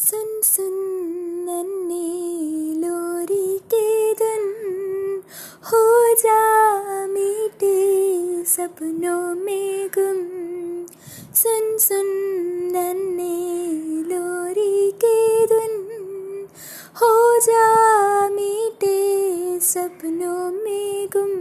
സുൻ സുൻ നന്നേലോരി കേതൻ ഹോ ജാ മീതേ സപ്നോ മേ ഗും സുൻ സുൻ നന്നേലോരി കേതൻ ഹോ ജാ മീതേ സപ്നോ മേ ഗും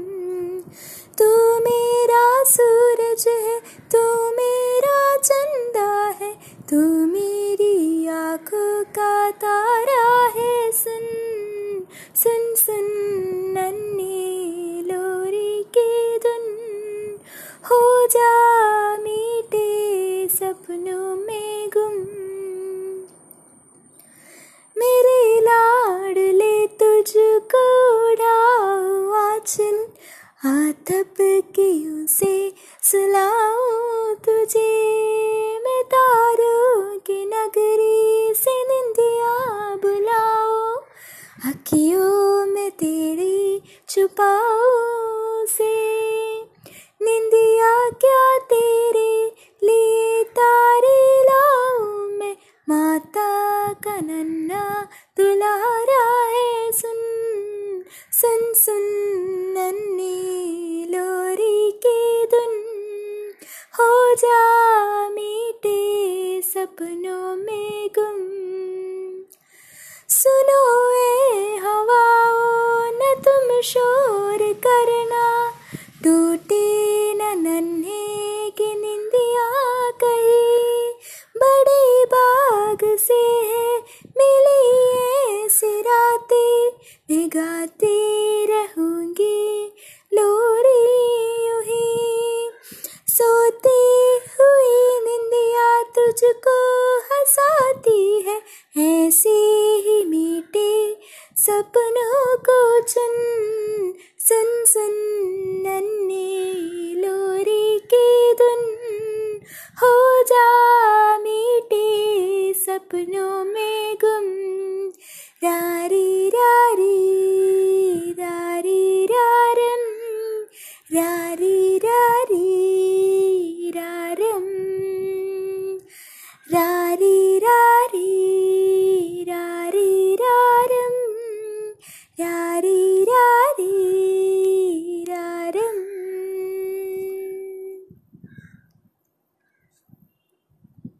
तू मेरा सूरज है तू मेरा चंदा है तू मेरी आँखों का तारा है सुन सुन सुन नन्हे लोरी के धुन हो जा मीठे सपनों में गुम मेरे लाडले तुझको उड़ाओ आँचल आतप कियों से सुलाऊं तुझे मैं तारों की नगरी से निंदिया बुलाओ अखियों में तेरी छुपाओ से निंदिया क्या तेरे लिए तारे लाऊं मैं माता का नन्ना दुलारा है सुन सुन सुन नन्ही लोरी के धुन हो जा मीठे सपनों में गुम सुनो ए हवाओं न तुम शोर करना टूटे न नन्हे की निंदिया कही बड़े बाग से है मिली ऐसी रातें मैं गाती रहूंगी लोरी यूं ही सोती हुई निंदिया तुझको हंसाती है ऐसे ही मीठे सपनों को चुन सुन सुन नन्हे लोरी की धुन हो जा मीठे सपनों